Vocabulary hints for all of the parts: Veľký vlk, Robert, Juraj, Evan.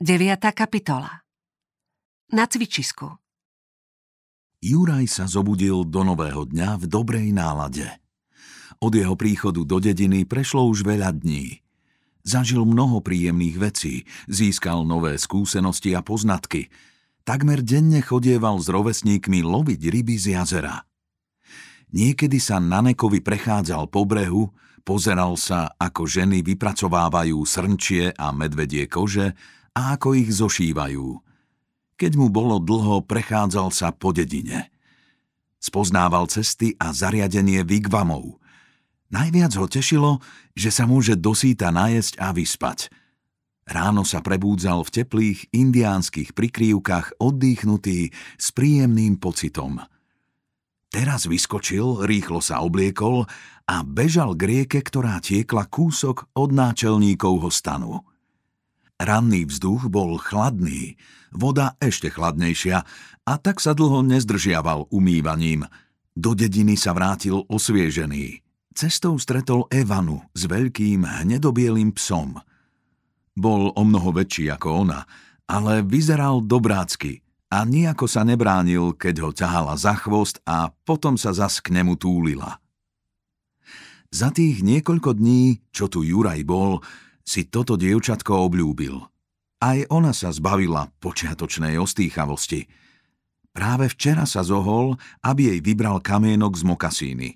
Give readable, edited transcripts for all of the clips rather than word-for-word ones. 9. kapitola. Na cvičisku. Juraj sa zobudil do nového dňa v dobrej nálade. Od jeho príchodu do dediny prešlo už veľa dní. Zažil mnoho príjemných vecí, získal nové skúsenosti a poznatky. Takmer denne chodieval s rovesníkmi loviť ryby z jazera. Niekedy sa na nekovi prechádzal po brehu, pozeral sa, ako ženy vypracovávajú srnčie a medvedie kože a ako ich zošívajú. Keď mu bolo dlho, prechádzal sa po dedine. Spoznával cesty a zariadenie vigvamov. Najviac ho tešilo, že sa môže dosýta najesť a vyspať. Ráno sa prebúdzal v teplých indiánskych prikryvkách oddýchnutý s príjemným pocitom. Teraz vyskočil, rýchlo sa obliekol a bežal k rieke, ktorá tiekla kúsok od náčelníkovho stanu. Ranný vzduch bol chladný, voda ešte chladnejšia, a tak sa dlho nezdržiaval umývaním. Do dediny sa vrátil osviežený. Cestou stretol Evanu s veľkým hnedobielým psom. Bol o mnoho väčší ako ona, ale vyzeral dobrácky a nijako sa nebránil, keď ho ťahala za chvost a potom sa zas k nemu túlila. Za tých niekoľko dní, čo tu Juraj bol, si toto dievčatko obľúbil. Aj ona sa zbavila počiatočnej ostýchavosti. Práve včera sa zohol, aby jej vybral kamienok z mokasíny.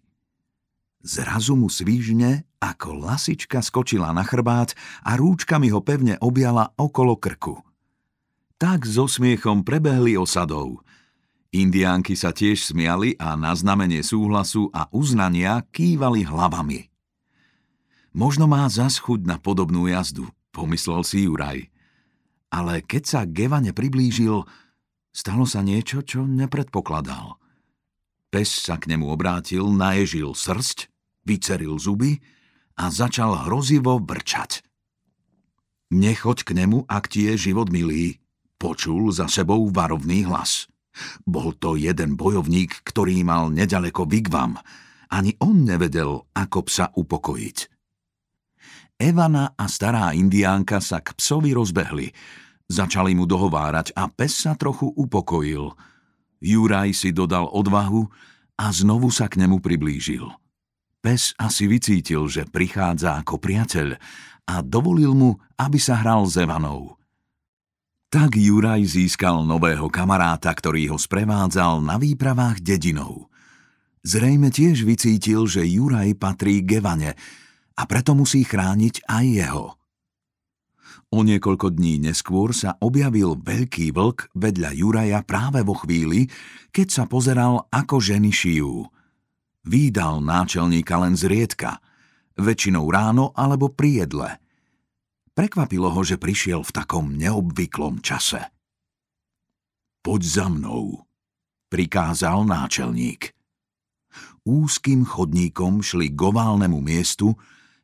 Zrazu mu svížne, ako lasička, skočila na chrbát a rúčkami ho pevne objala okolo krku. Tak so smiechom prebehli osadou. Indiánky sa tiež smiali a na znamenie súhlasu a uznania kývali hlavami. Možno má zas chuť na podobnú jazdu, pomyslel si Juraj. Ale keď sa k Evane priblížil, stalo sa niečo, čo nepredpokladal. Pes sa k nemu obrátil, naježil srsť, vyceril zuby a začal hrozivo vrčať. Nechoď k nemu, ak ti je život milý, počul za sebou varovný hlas. Bol to jeden bojovník, ktorý mal nedaleko vigvam. Ani on nevedel, ako psa upokojiť. Evana a stará indiánka sa k psovi rozbehli. Začali mu dohovárať a pes sa trochu upokojil. Juraj si dodal odvahu a znovu sa k nemu priblížil. Pes asi vycítil, že prichádza ako priateľ, a dovolil mu, aby sa hral s Evanou. Tak Juraj získal nového kamaráta, ktorý ho sprevádzal na výpravách dedinou. Zrejme tiež vycítil, že Juraj patrí k Evane, a preto musí chrániť aj jeho. O niekoľko dní neskôr sa objavil veľký vlk vedľa Juraja práve vo chvíli, keď sa pozeral, ako ženy šijú. Vídal náčelníka len zriedka, väčšinou ráno alebo pri jedle. Prekvapilo ho, že prišiel v takom neobvyklom čase. Poď za mnou, prikázal náčelník. Úzkým chodníkom šli k oválnemu miestu,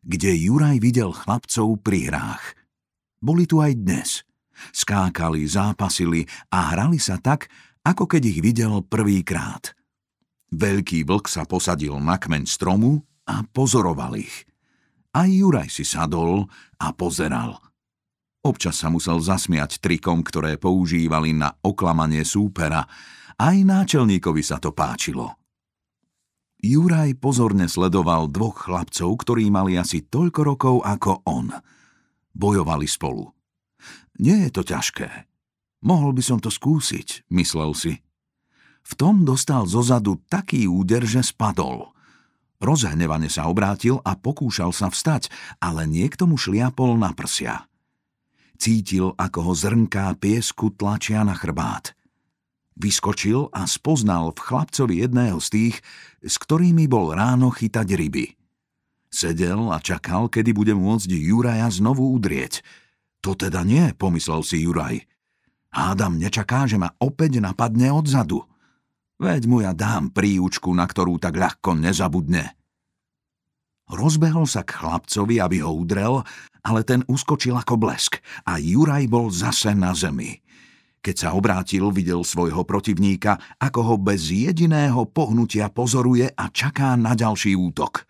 kde Juraj videl chlapcov pri hrách. Boli tu aj dnes. Skákali, zápasili a hrali sa tak, ako keď ich videl prvýkrát. Veľký vlk sa posadil na kmeň stromu a pozoroval ich. Aj Juraj si sadol a pozeral. Občas sa musel zasmiať trikom, ktoré používali na oklamanie súpera. Aj náčelníkovi sa to páčilo. Juraj pozorne sledoval dvoch chlapcov, ktorí mali asi toľko rokov ako on. Bojovali spolu. Nie je to ťažké. Mohol by som to skúsiť, myslel si. V tom dostal zozadu taký úder, že spadol. Rozhnevane sa obrátil a pokúšal sa vstať, ale niekto mu šliapol na prsia. Cítil, ako ho zrnká piesku tlačia na chrbát. Vyskočil a spoznal v chlapcovi jedného z tých, s ktorými bol ráno chytať ryby. Sedel a čakal, kedy bude môcť Juraja znovu udrieť. To teda nie, pomyslel si Juraj. Ádám nečaká, že ma opäť napadne odzadu. Veď mu ja dám príučku, na ktorú tak ľahko nezabudne. Rozbehol sa k chlapcovi, aby ho udrel, ale ten uskočil ako blesk a Juraj bol zase na zemi. Keď sa obrátil, videl svojho protivníka, ako ho bez jediného pohnutia pozoruje a čaká na ďalší útok.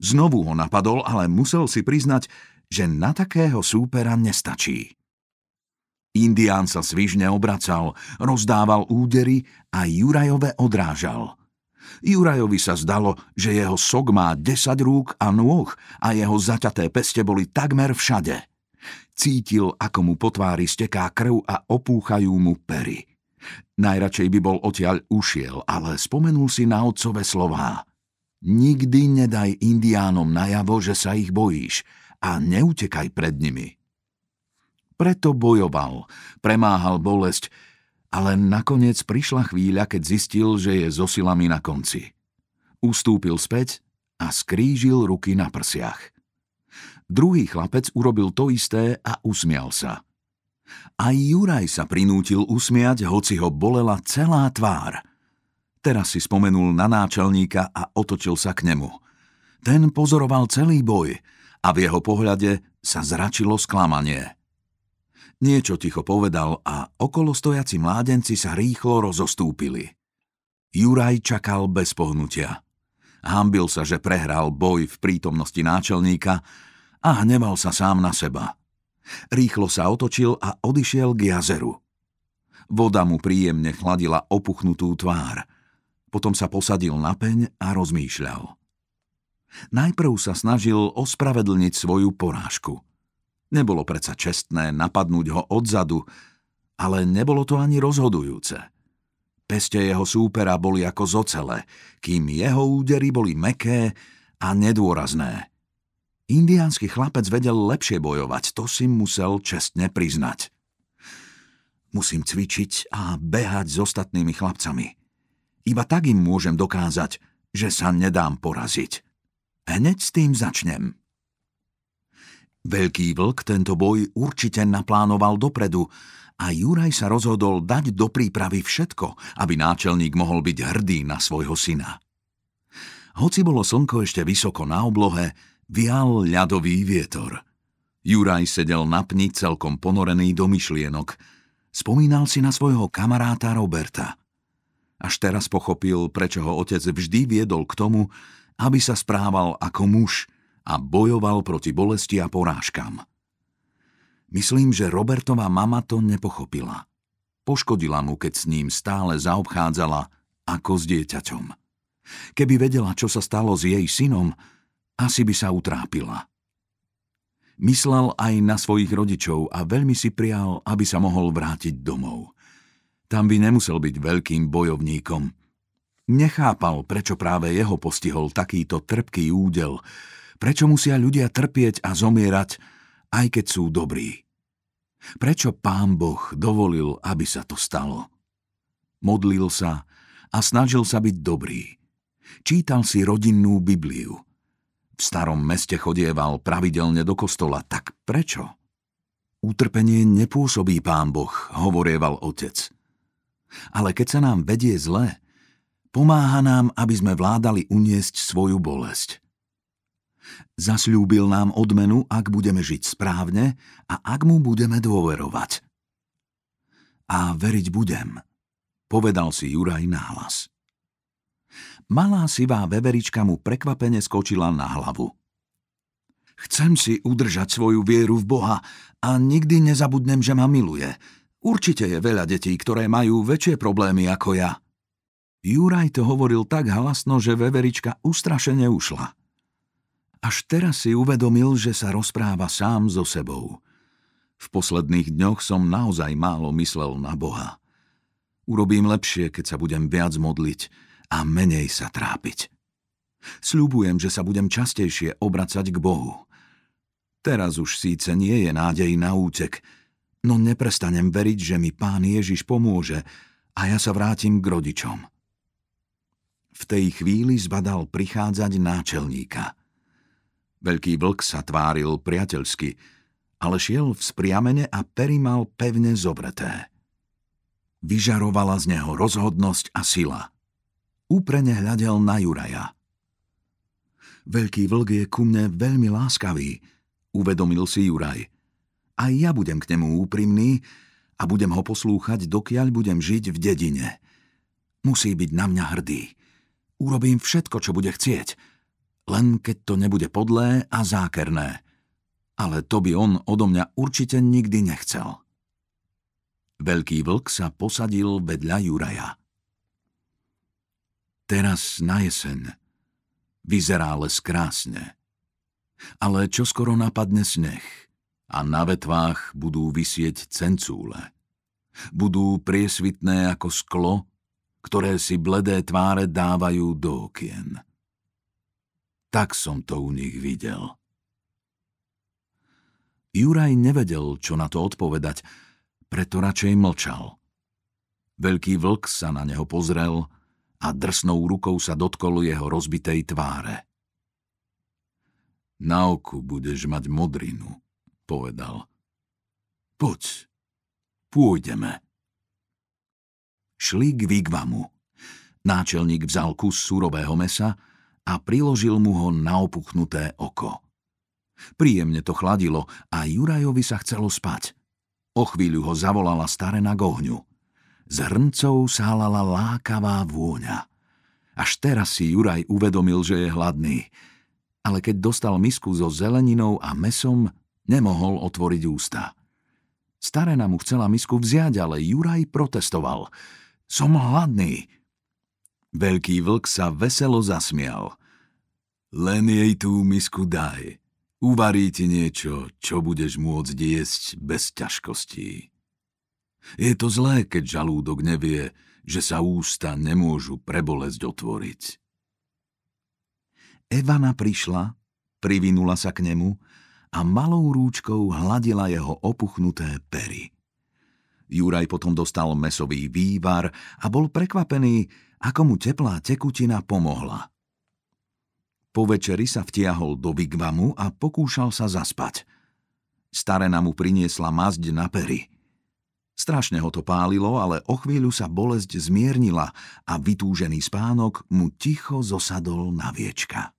Znovu ho napadol, ale musel si priznať, že na takého súpera nestačí. Indián sa svižne obracal, rozdával údery a Jurajove odrážal. Jurajovi sa zdalo, že jeho sok má 10 rúk a nôh a jeho zaťaté peste boli takmer všade. Cítil, ako mu po tvári steká krv a opúchajú mu pery. Najradšej by bol odtiaľ ušiel, ale spomenul si na otcove slová. Nikdy nedaj Indiánom najavo, že sa ich bojíš a neutekaj pred nimi. Preto bojoval, premáhal bolesť, ale nakoniec prišla chvíľa, keď zistil, že je so silami na konci. Ustúpil späť a skrížil ruky na prsiach. Druhý chlapec urobil to isté a usmial sa. Aj Juraj sa prinútil usmiať, hoci ho bolela celá tvár. Teraz si spomenul na náčelníka a otočil sa k nemu. Ten pozoroval celý boj a v jeho pohľade sa zračilo sklamanie. Niečo ticho povedal a okolostojaci mládenci sa rýchlo rozostúpili. Juraj čakal bez pohnutia. Hanbil sa, že prehral boj v prítomnosti náčelníka a hneval sa sám na seba. Rýchlo sa otočil a odišiel k jazeru. Voda mu príjemne chladila opuchnutú tvár. Potom sa posadil na peň a rozmýšľal. Najprv sa snažil ospravedlniť svoju porážku. Nebolo predsa čestné napadnúť ho odzadu, ale nebolo to ani rozhodujúce. Peste jeho súpera boli ako z ocele, kým jeho údery boli mäkké a nedôrazné. Indiánsky chlapec vedel lepšie bojovať, to si musel čestne priznať. Musím cvičiť a behať s ostatnými chlapcami. Iba tak im môžem dokázať, že sa nedám poraziť. Hneď s tým začnem. Veľký vlk tento boj určite naplánoval dopredu a Juraj sa rozhodol dať do prípravy všetko, aby náčelník mohol byť hrdý na svojho syna. Hoci bolo slnko ešte vysoko na oblohe, vial ľadový vietor. Juraj sedel na pni celkom ponorený do myšlienok. Spomínal si na svojho kamaráta Roberta. Až teraz pochopil, prečo ho otec vždy viedol k tomu, aby sa správal ako muž a bojoval proti bolesti a porážkam. Myslím, že Robertova mama to nepochopila. Poškodila mu, keď s ním stále zaobchádzala ako s dieťaťom. Keby vedela, čo sa stalo s jej synom, asi by sa utrápila. Myslel aj na svojich rodičov a veľmi si prial, aby sa mohol vrátiť domov. Tam by nemusel byť veľkým bojovníkom. Nechápal, prečo práve jeho postihol takýto trpký údel, prečo musia ľudia trpieť a zomierať, aj keď sú dobrí. Prečo Pán Boh dovolil, aby sa to stalo? Modlil sa a snažil sa byť dobrý. Čítal si rodinnú Bibliu. V starom meste chodieval pravidelne do kostola, tak prečo? Utrpenie nepôsobí Pán Boh, hovorieval otec. Ale keď sa nám vedie zle, pomáha nám, aby sme vládali uniesť svoju bolesť. Zasľúbil nám odmenu, ak budeme žiť správne a ak mu budeme dôverovať. A veriť budem, povedal si Juraj nahlas. Malá sivá veverička mu prekvapene skočila na hlavu. Chcem si udržať svoju vieru v Boha a nikdy nezabudnem, že ma miluje. Určite je veľa detí, ktoré majú väčšie problémy ako ja. Juraj to hovoril tak hlasno, že veverička ustrašene ušla. Až teraz si uvedomil, že sa rozpráva sám so sebou. V posledných dňoch som naozaj málo myslel na Boha. Urobím lepšie, keď sa budem viac modliť a menej sa trápiť. Sľubujem, že sa budem častejšie obracať k Bohu. Teraz už síce nie je nádej na útek, no neprestanem veriť, že mi Pán Ježiš pomôže a ja sa vrátim k rodičom. V tej chvíli zbadal prichádzať náčelníka. Veľký vlk sa tváril priateľsky, ale šiel vzpriamene a pery mal pevne zobreté. Vyžarovala z neho rozhodnosť a sila. Úprene hľadel na Juraja. Veľký vlk je ku mne veľmi láskavý, uvedomil si Juraj. A ja budem k nemu úprimný a budem ho poslúchať, dokiaľ budem žiť v dedine. Musí byť na mňa hrdý. Urobím všetko, čo bude chcieť. Len keď to nebude podlé a zákerné. Ale to by on odo mňa určite nikdy nechcel. Veľký vlk sa posadil vedľa Juraja. Teraz na jeseň vyzerá les krásne, ale čoskoro napadne sneh a na vetvách budú visieť cencúle. Budú priesvitné ako sklo, ktoré si bledé tváre dávajú do okien. Tak som to u nich videl. Juraj nevedel, čo na to odpovedať, preto radšej mlčal. Veľký vlk sa na neho pozrel a drsnou rukou sa dotkol jeho rozbitej tváre. Na oku budeš mať modrinu, povedal. Poď, pôjdeme. Šli k vigvamu. Náčelník vzal kus surového mäsa a priložil mu ho na opuchnuté oko. Príjemne to chladilo a Jurajovi sa chcelo spať. O chvíľu ho zavolala starena k ohňu. Z hrncov sálala lákavá vôňa. Až teraz si Juraj uvedomil, že je hladný. Ale keď dostal misku so zeleninou a mäsom, nemohol otvoriť ústa. Starena mu chcela misku vziať, ale Juraj protestoval. Som hladný. Veľký vlk sa veselo zasmial. Len jej tú misku daj. Uvarí ti niečo, čo budeš môcť jesť bez ťažkostí. Je to zlé, keď žalúdok nevie, že sa ústa nemôžu pre bolesť otvoriť. Evana prišla, privinula sa k nemu a malou rúčkou hladila jeho opuchnuté pery. Juraj potom dostal mäsový vývar a bol prekvapený, ako mu teplá tekutina pomohla. Po večeri sa vtiahol do vigvamu a pokúšal sa zaspať. Starena mu priniesla masť na pery. Strašne ho to pálilo, ale o chvíľu sa bolesť zmiernila a vytúžený spánok mu ticho zosadol na viečka.